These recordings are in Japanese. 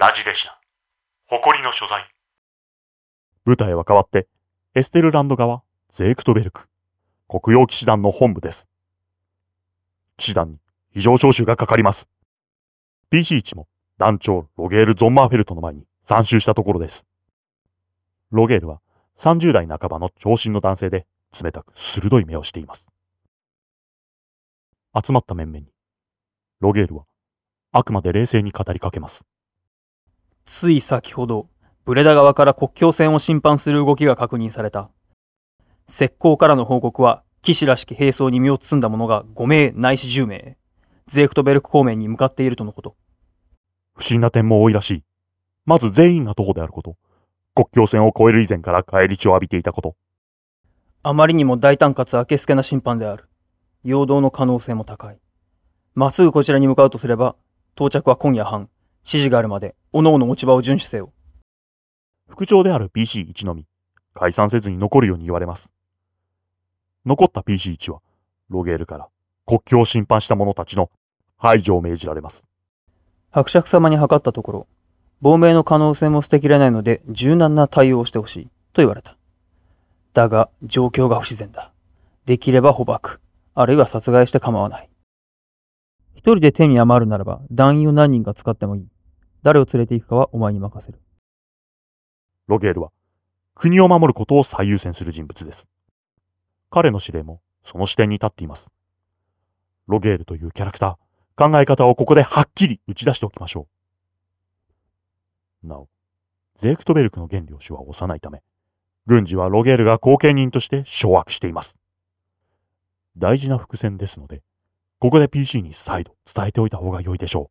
ラジデシナ、誇りの所在。舞台は変わって、エステルランド側、ゼークトベルク、黒曜騎士団の本部です。騎士団に非常招集がかかります。PC1 も団長ロゲール・ゾンマーフェルトの前に参集したところです。ロゲールは30代半ばの長身の男性で、冷たく鋭い目をしています。集まった面々に、ロゲールはあくまで冷静に語りかけます。つい先ほど、ブレダ側から国境線を侵犯する動きが確認された。石膏からの報告は、騎士らしき兵装に身を包んだ者が5名ないし10名、ゼークトベルク方面に向かっているとのこと。不審な点も多いらしい。まず全員が徒歩であること、国境線を越える以前から返り血を浴びていたこと。あまりにも大胆かつ明け透けな審判である。陽動の可能性も高い。まっすぐこちらに向かうとすれば、到着は今夜半。指示があるまで、おのおの持ち場を遵守せよ。副長である PC1 のみ、解散せずに残るように言われます。残った PC1 は、ロゲールから国境を侵犯した者たちの排除を命じられます。伯爵様に測ったところ、亡命の可能性も捨てきれないので、柔軟な対応をしてほしい、と言われた。だが、状況が不自然だ。できれば捕獲、あるいは殺害して構わない。一人で手に余るならば、団員を何人か使ってもいい。誰を連れて行くかはお前に任せる。ロゲールは、国を守ることを最優先する人物です。彼の指令も、その視点に立っています。ロゲールというキャラクター、考え方をここではっきり打ち出しておきましょう。なお、ゼークトベルクの現領主は幼いため、軍事はロゲールが後見人として掌握しています。大事な伏線ですので、ここで PC に再度伝えておいた方が良いでしょう。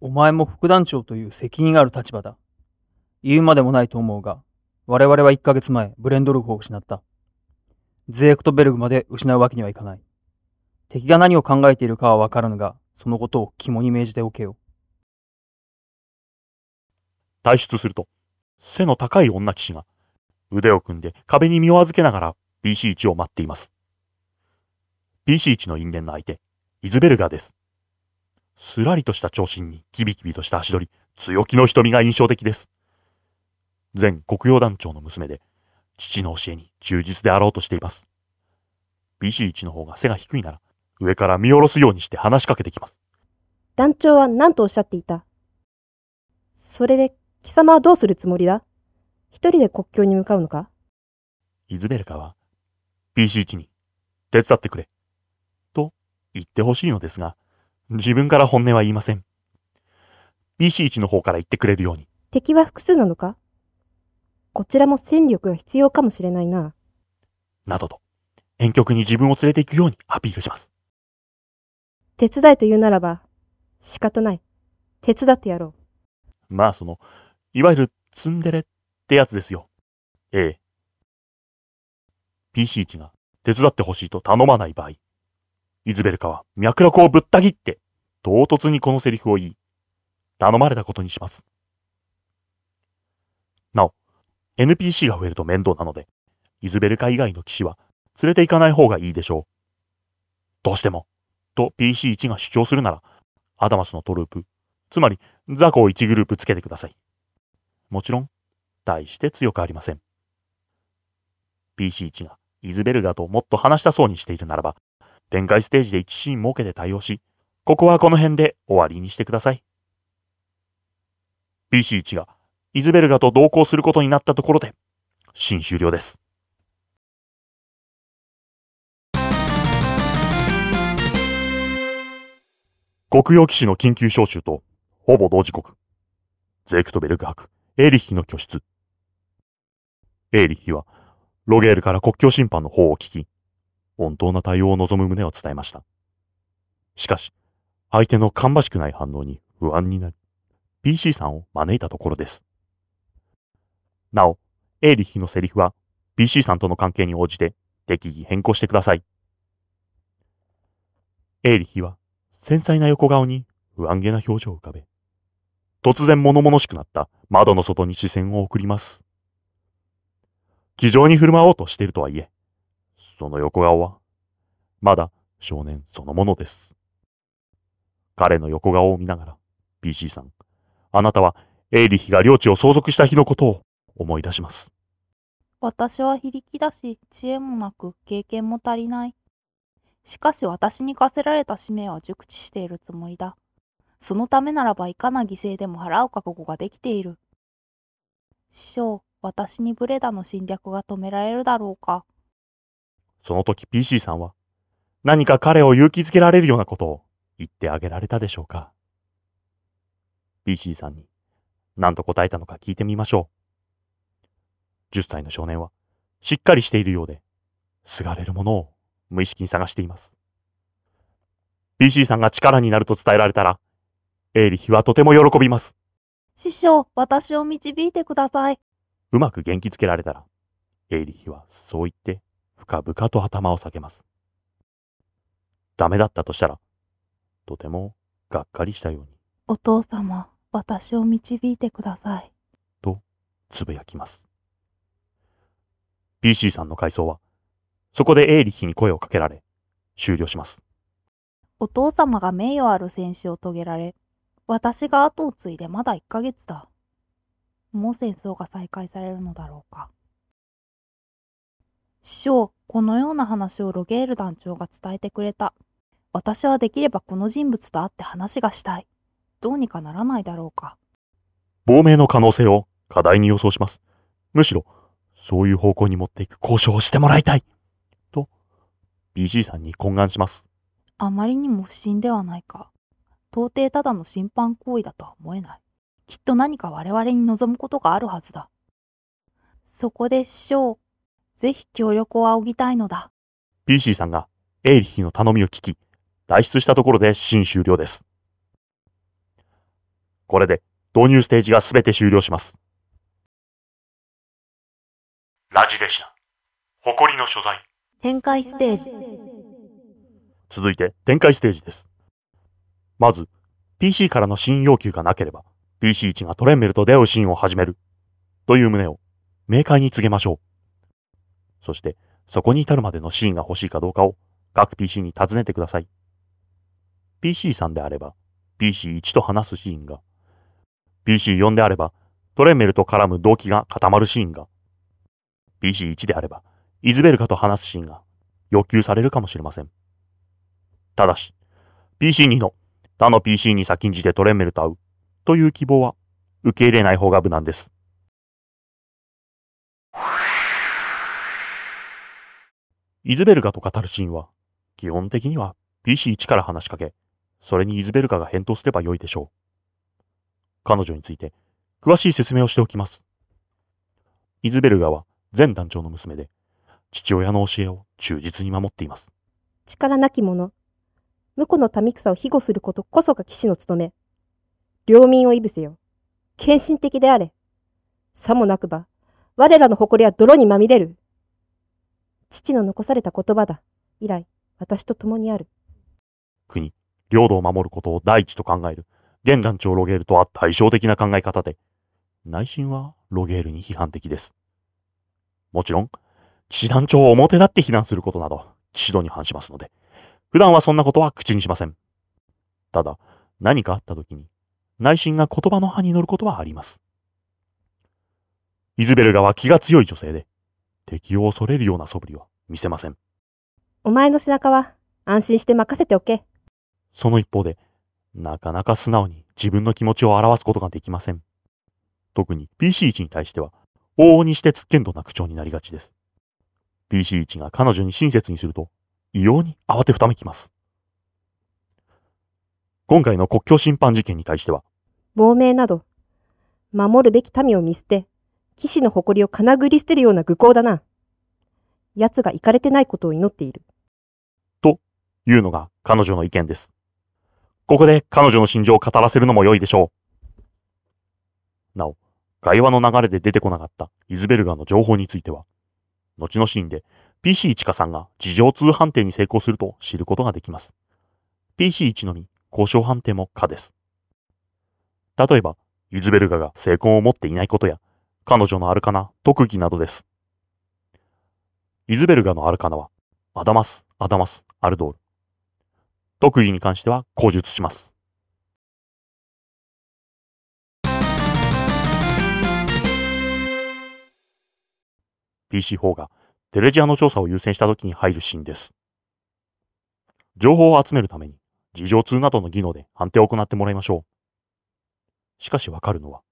お前も副団長という責任ある立場だ。言うまでもないと思うが、我々は1ヶ月前、ブレンドルフを失った。ゼークトベルグまで失うわけにはいかない。敵が何を考えているかはわからぬが、そのことを肝に銘じておけよ。退出すると、背の高い女騎士が、腕を組んで壁に身を預けながら PC1 を待っています。PC1 の因縁の相手、イズベルガーです。すらりとした長身にキビキビとした足取り、強気の瞳が印象的です。前黒曜団長の娘で、父の教えに忠実であろうとしています。PC1 の方が背が低いなら、上から見下ろすようにして話しかけてきます。団長は何とおっしゃっていた？それで、貴様はどうするつもりだ？一人で国境に向かうのか？イズベルカは、PC1 に、手伝ってくれ、と言ってほしいのですが、自分から本音は言いません。PC1 の方から言ってくれるように。敵は複数なのか？こちらも戦力が必要かもしれないな。などと、遠曲に自分を連れて行くようにアピールします。手伝いと言うならば、仕方ない。手伝ってやろう。まあいわゆるツンデレ、ってやつですよ。ええ。PC1 が手伝ってほしいと頼まない場合、イズベルカは脈絡をぶった切って、唐突にこのセリフを言い、頼まれたことにします。なお、NPC が増えると面倒なので、イズベルカ以外の騎士は連れて行かない方がいいでしょう。どうしても、と PC1 が主張するなら、アダマスのトループ、つまりザコを1グループつけてください。もちろん、大して強くありません。PC1 がイズベルガーともっと話したそうにしているならば、展開ステージで1シーン設けて対応し、ここはこの辺で終わりにしてください。PC1 がイズベルガーと同行することになったところで、シーン終了です。黒曜騎士の緊急招集と、ほぼ同時刻。ゼークトベルク伯。エーリッヒの拠出。エーリッヒは、ロゲールから国境侵犯の報を聞き、穏当な対応を望む旨を伝えました。しかし、相手の芳しくない反応に不安になり、PC さんを招いたところです。なお、エーリッヒのセリフは、PC さんとの関係に応じて、適宜変更してください。エーリッヒは、繊細な横顔に不安げな表情を浮かべ、突然物々しくなった窓の外に視線を送ります。気丈に振る舞おうとしているとはいえ、その横顔は、まだ少年そのものです。彼の横顔を見ながら、PC さん、あなたはエーリヒが領地を相続した日のことを思い出します。私は非力だし、知恵もなく、経験も足りない。しかし私に課せられた使命は熟知しているつもりだ。そのためならばいかな犠牲でも払う覚悟ができている。師匠、私にブレダの侵略が止められるだろうか。その時 PC さんは、何か彼を勇気づけられるようなことを言ってあげられたでしょうか。PC さんに何と答えたのか聞いてみましょう。10歳の少年はしっかりしているようで、すがれるものを無意識に探しています。PC さんが力になると伝えられたら、エーリヒはとても喜びます。師匠、私を導いてください。うまく元気づけられたら、エーリヒはそう言って深々と頭を下げます。ダメだったとしたら、とてもがっかりしたように、お父様、私を導いてください。と、つぶやきます。PC さんの回想は、そこでエーリヒに声をかけられ、終了します。お父様が名誉ある戦死を遂げられ、私が後を継いでまだ1ヶ月だ。もう戦争が再開されるのだろうか。師匠、このような話をロゲール団長が伝えてくれた。私はできればこの人物と会って話がしたい。どうにかならないだろうか。亡命の可能性を過大に予想します。むしろ、そういう方向に持っていく交渉をしてもらいたい。と、BC さんに懇願します。あまりにも不審ではないか。到底ただの侵犯行為だとは思えない。きっと何か我々に望むことがあるはずだ。そこで師匠、ぜひ協力を仰ぎたいのだ。BC さんがエイリヒの頼みを聞き、脱出したところでシーン終了です。これで導入ステージがすべて終了します。ラジでした。誇りの所在。展開ステージ。続いて展開ステージです。まず、PC からの支援要求がなければ、PC1 がトレンメルと出会うシーンを始める。という旨を明快に告げましょう。そして、そこに至るまでのシーンが欲しいかどうかを各 PC に尋ねてください。PC さんであれば、PC1 と話すシーンが、PC4 であれば、トレンメルと絡む動機が固まるシーンが、PC1 であれば、イズベルカと話すシーンが要求されるかもしれません。ただし、PC2 の他の PC に先んじてトレンメルと会うという希望は受け入れない方が無難です。イズベルカと語るシーンは、基本的には PC1 から話しかけ、それにイズベルカが返答すればよいでしょう。彼女について詳しい説明をしておきます。イズベルガは前団長の娘で、父親の教えを忠実に守っています。力なき者、婿の民草を庇護することこそが騎士の務め。領民をいぶせよ。献身的であれ。さもなくば、我らの誇りは泥にまみれる。父の残された言葉だ。以来、私と共にある。国。領土を守ることを第一と考える現団長ロゲールとは対照的な考え方で、内心はロゲールに批判的です。もちろん、騎士団長を表立って非難することなど、騎士道に反しますので、普段はそんなことは口にしません。ただ、何かあった時に、内心が言葉の歯に乗ることはあります。イズベルガは気が強い女性で、敵を恐れるような素振りは見せません。お前の背中は安心して任せておけ。その一方で、なかなか素直に自分の気持ちを表すことができません。特に PC1 に対しては、往々にしてつっけんどな口調になりがちです。PC1 が彼女に親切にすると、異様に慌てふためきます。今回の国境侵犯事件に対しては、亡命など、守るべき民を見捨て、騎士の誇りをかなぐり捨てるような愚行だな。奴がイカれてないことを祈っている。というのが彼女の意見です。ここで彼女の心情を語らせるのも良いでしょう。なお、会話の流れで出てこなかったイズベルガーの情報については、後のシーンで PC1 さんが事情通判定に成功すると知ることができます。PC1 のみ交渉判定も可です。例えば、イズベルガーが成婚を持っていないことや、彼女のアルカナ、特技などです。イズベルガーのアルカナは、アダマス、アルドール。特技に関しては口述します。PC4 がテレジアの調査を優先した時に入るシーンです。情報を集めるために事情通などの技能で判定を行ってもらいましょう。しかしわかるのは、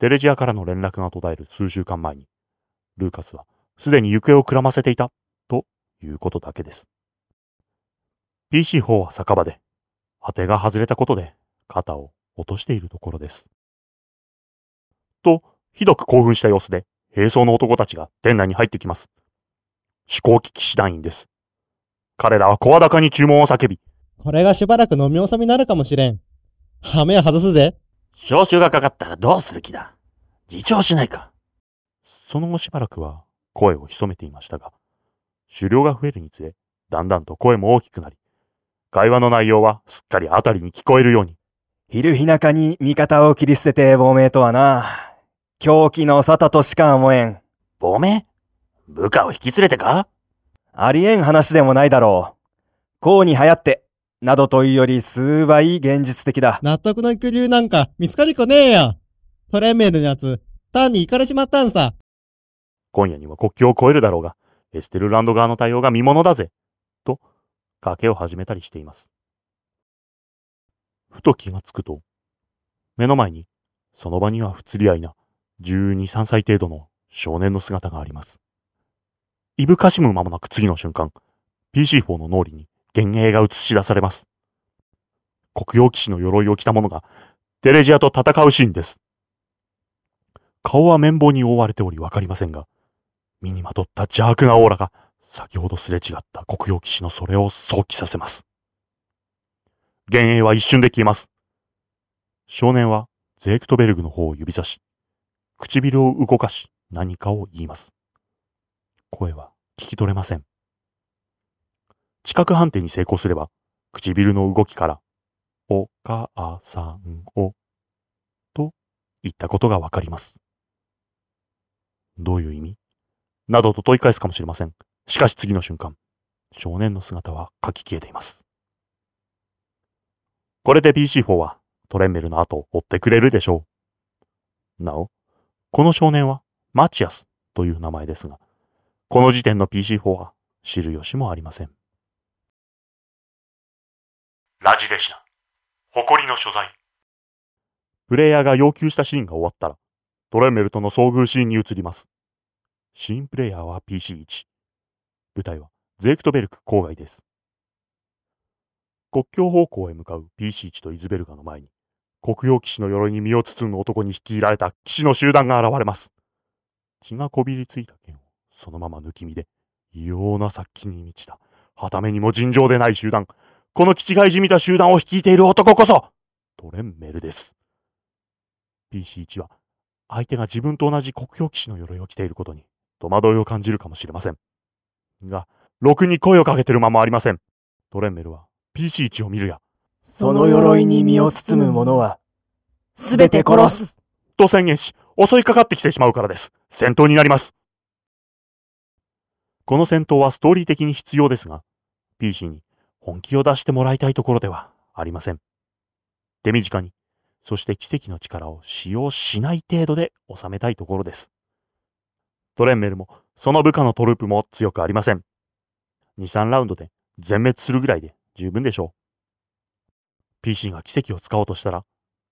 テレジアからの連絡が途絶える数週間前に、ルーカスはすでに行方をくらませていたということだけです。PC4 は酒場で、当てが外れたことで肩を落としているところです。と、ひどく興奮した様子で、兵装の男たちが店内に入ってきます。飛行機騎士団員です。彼らは声高に注文を叫び、これがしばらく飲み納めになるかもしれん。羽目を外すぜ。招集がかかったらどうする気だ。自重しないか。その後しばらくは声を潜めていましたが、狩猟が増えるにつれ、だんだんと声も大きくなり、会話の内容はすっかりあたりに聞こえるように。昼日中に味方を切り捨てて亡命とはな。狂気の沙汰としか思えん。亡命？部下を引き連れてか？ありえん話でもないだろう。こうに流行って。などというより数倍現実的だ。納得のいく理由なんか見つかりこねえよ。トレンメールのやつ、単に行かれちまったんさ。今夜には国境を越えるだろうが、エステルランド側の対応が見ものだぜ。と、賭けを始めたりしています。ふと気がつくと、目の前に、その場には不釣り合いな、12、3歳程度の少年の姿があります。いぶかしむ間もなく次の瞬間、PC4 の脳裏に、幻影が映し出されます。黒曜騎士の鎧を着た者がテレジアと戦うシーンです。顔は綿棒に覆われておりわかりませんが、身にまとった邪悪なオーラが先ほどすれ違った黒曜騎士のそれを想起させます。幻影は一瞬で消えます。少年はゼークトベルグの方を指差し、唇を動かし何かを言います。声は聞き取れません。知覚判定に成功すれば、唇の動きから、お母さんを、と言ったことがわかります。どういう意味？などと問い返すかもしれません。しかし次の瞬間、少年の姿は書き消えています。これで PC4 はトレンメルの後を追ってくれるでしょう。なお、この少年はマチアスという名前ですが、この時点の PC4 は知る由もありません。ラジデシナ、誇りの所在。プレイヤーが要求したシーンが終わったら、トレンメルとの遭遇シーンに移ります。シーンプレイヤーは PC1。舞台はゼークトベルク郊外です。国境方向へ向かう PC1 とイズベルガの前に、黒曜騎士の鎧に身を包む男に率いられた騎士の集団が現れます。血がこびりついた剣をそのまま抜き身で、異様な殺気に満ちた、はためにも尋常でない集団。この気違いじみた集団を率いている男こそ、トレンメルです。PC1 は、相手が自分と同じ黒曜騎士の鎧を着ていることに、戸惑いを感じるかもしれません。が、ろくに声をかけてる間もありません。トレンメルは、PC1 を見るや、その鎧に身を包む者は、すべて殺すと宣言し、襲いかかってきてしまうからです。戦闘になります。この戦闘はストーリー的に必要ですが、PC に、本気を出してもらいたいところではありません。手短に、そして奇跡の力を使用しない程度で収めたいところです。トレンメルも、その部下のトループも強くありません。2、3ラウンドで全滅するぐらいで十分でしょう。PC が奇跡を使おうとしたら、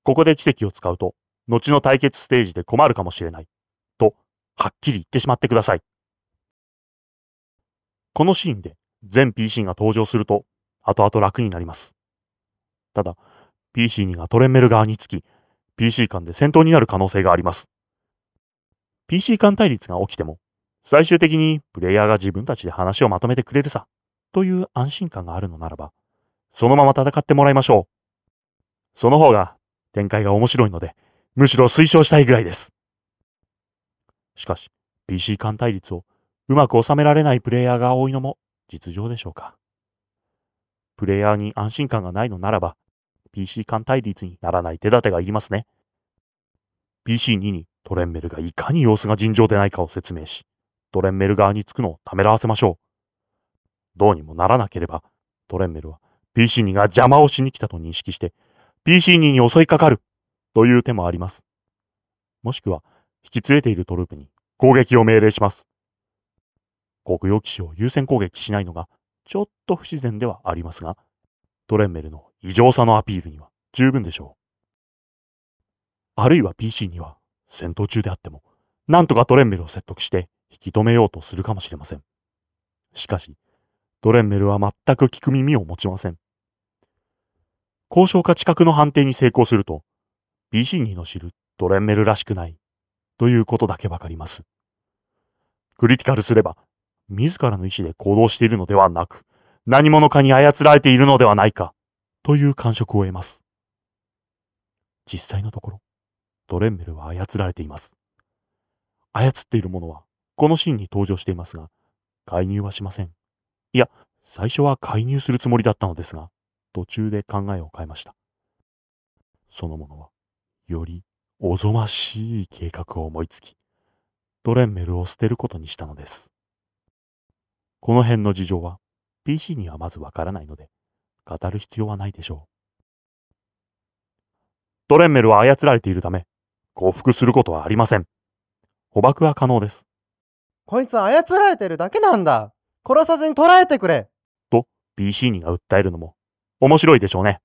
ここで奇跡を使うと、後の対決ステージで困るかもしれない。と、はっきり言ってしまってください。このシーンで全 PC が登場すると、後々楽になります。ただ、PC2 がトレンメル側につき、PC 間で戦闘になる可能性があります。PC 間対立が起きても、最終的にプレイヤーが自分たちで話をまとめてくれるさ、という安心感があるのならば、そのまま戦ってもらいましょう。その方が展開が面白いので、むしろ推奨したいぐらいです。しかし、PC 間対立をうまく収められないプレイヤーが多いのも実情でしょうか。プレイヤーに安心感がないのならば、PC 間対立にならない手立てがいりますね。PC2 にトレンメルがいかに様子が尋常でないかを説明し、トレンメル側につくのをためらわせましょう。どうにもならなければ、トレンメルは PC2 が邪魔をしに来たと認識して、PC2 に襲いかかるという手もあります。もしくは、引き連れているトループに攻撃を命令します。黒曜騎士を優先攻撃しないのがちょっと不自然ではありますが、トレンメルの異常さのアピールには十分でしょう。あるいは PC には戦闘中であっても、なんとかトレンメルを説得して引き止めようとするかもしれません。しかし、トレンメルは全く聞く耳を持ちません。交渉か近くの判定に成功すると、PC2 の知るトレンメルらしくないということだけわかります。クリティカルすれば、自らの意思で行動しているのではなく、何者かに操られているのではないかという感触を得ます。実際のところ、トレンメルは操られています。操っているものは、このシーンに登場していますが、介入はしません。いや、最初は介入するつもりだったのですが、途中で考えを変えました。その者は、よりおぞましい計画を思いつき、トレンメルを捨てることにしたのです。この辺の事情は、PC にはまずわからないので、語る必要はないでしょう。トレンメルは操られているため、降伏することはありません。捕獲は可能です。こいつは操られているだけなんだ。殺さずに捕らえてくれと PC2 が訴えるのも面白いでしょうね。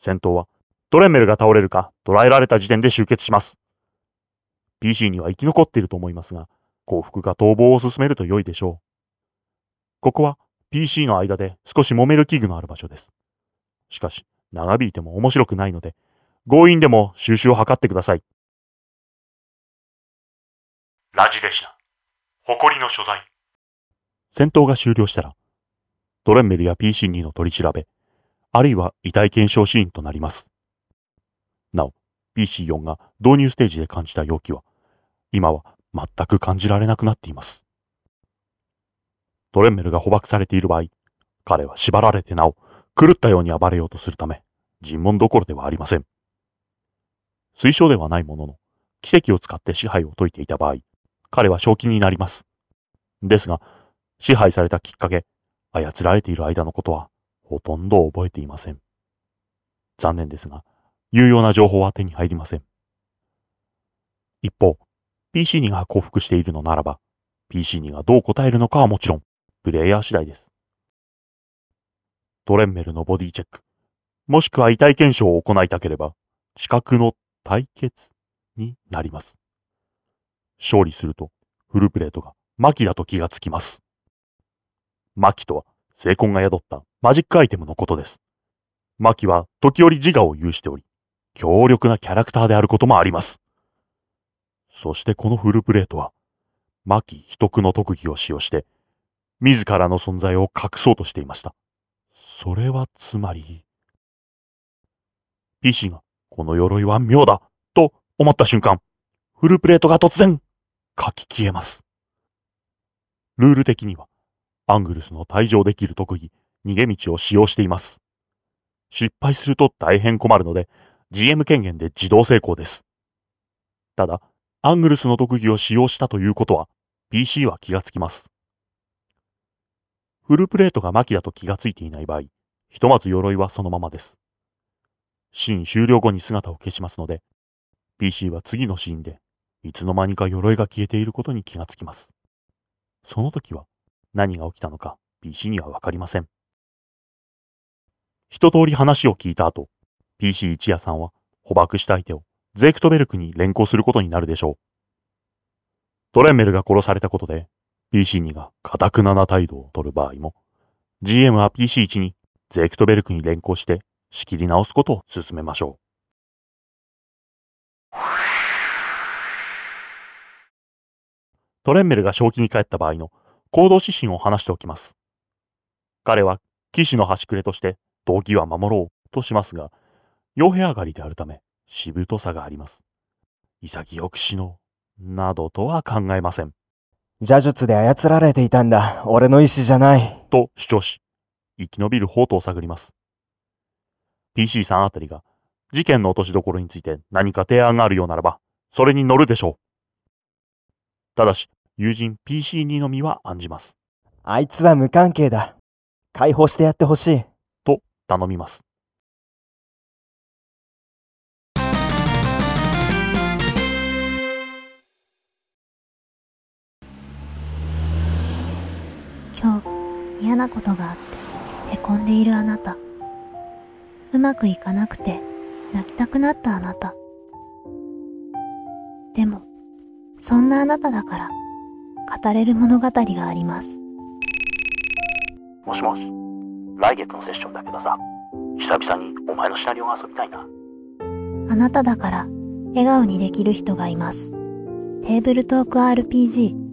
戦闘はトレンメルが倒れるか捕らえられた時点で終結します。PC2 は生き残っていると思いますが、降伏が逃亡を進めると良いでしょう。ここは PC の間で少し揉める器具のある場所です。しかし長引いても面白くないので、強引でも収拾を図ってください。ラジでした。誇りの所在。戦闘が終了したら、トレンメルや PC2 の取り調べ、あるいは遺体検証シーンとなります。なお、PC4 が導入ステージで感じた陽気は、今は全く感じられなくなっています。トレンメルが捕獲されている場合、彼は縛られてなお、狂ったように暴れようとするため、尋問どころではありません。推奨ではないものの、奇跡を使って支配を解いていた場合、彼は正気になります。ですが、支配されたきっかけ、操られている間のことはほとんど覚えていません。残念ですが、有用な情報は手に入りません。一方、PC2 が降伏しているのならば、PC2 がどう答えるのかはもちろん、プレイヤー次第です。トレンメルのボディチェック、もしくは遺体検証を行いたければ、資格の対決になります。勝利すると、フルプレートがマキだと気がつきます。マキとは、精魂が宿ったマジックアイテムのことです。マキは時折自我を有しており、強力なキャラクターであることもあります。そしてこのフルプレートは、マキ秘匿の特技を使用して、自らの存在を隠そうとしていました。それはつまり、PC がこの鎧は妙だと思った瞬間、フルプレートが突然、書き消えます。ルール的には、アングルスの退場できる特技、逃げ道を使用しています。失敗すると大変困るので、GM 権限で自動成功です。ただ、アングルスの特技を使用したということは、PC は気がつきます。フルプレートがマキだと気がついていない場合、ひとまず鎧はそのままです。シーン終了後に姿を消しますので、PC は次のシーンで、いつの間にか鎧が消えていることに気がつきます。その時は、何が起きたのか PC にはわかりません。一通り話を聞いた後、PC1 や3は捕獲した相手をゼクトベルクに連行することになるでしょう。トレンメルが殺されたことで PC2 が堅くなな態度を取る場合も、GM は PC1 にゼクトベルクに連行して仕切り直すことを進めましょう。トレンメルが正気に帰った場合の行動指針を話しておきます。彼は騎士の端くれとして道義は守ろうとしますが、傭兵上がりであるためしぶとさがあります。潔く死のう、などとは考えません。邪術で操られていたんだ。俺の意志じゃない。と主張し、生き延びる方法を探ります。PC さんあたりが事件の落としどころについて何か提案があるようならば、それに乗るでしょう。ただし、友人 PC2 の身は案じます。あいつは無関係だ。解放してやってほしい。と頼みます。今日嫌なことがあってへこんでいるあなた、うまくいかなくて泣きたくなったあなた、でもそんなあなただから語れる物語があります。もしもし、来月のセッションだけどさ、久々にお前のシナリオが遊びたいな。あなただから笑顔にできる人がいます。テーブルトーク RPG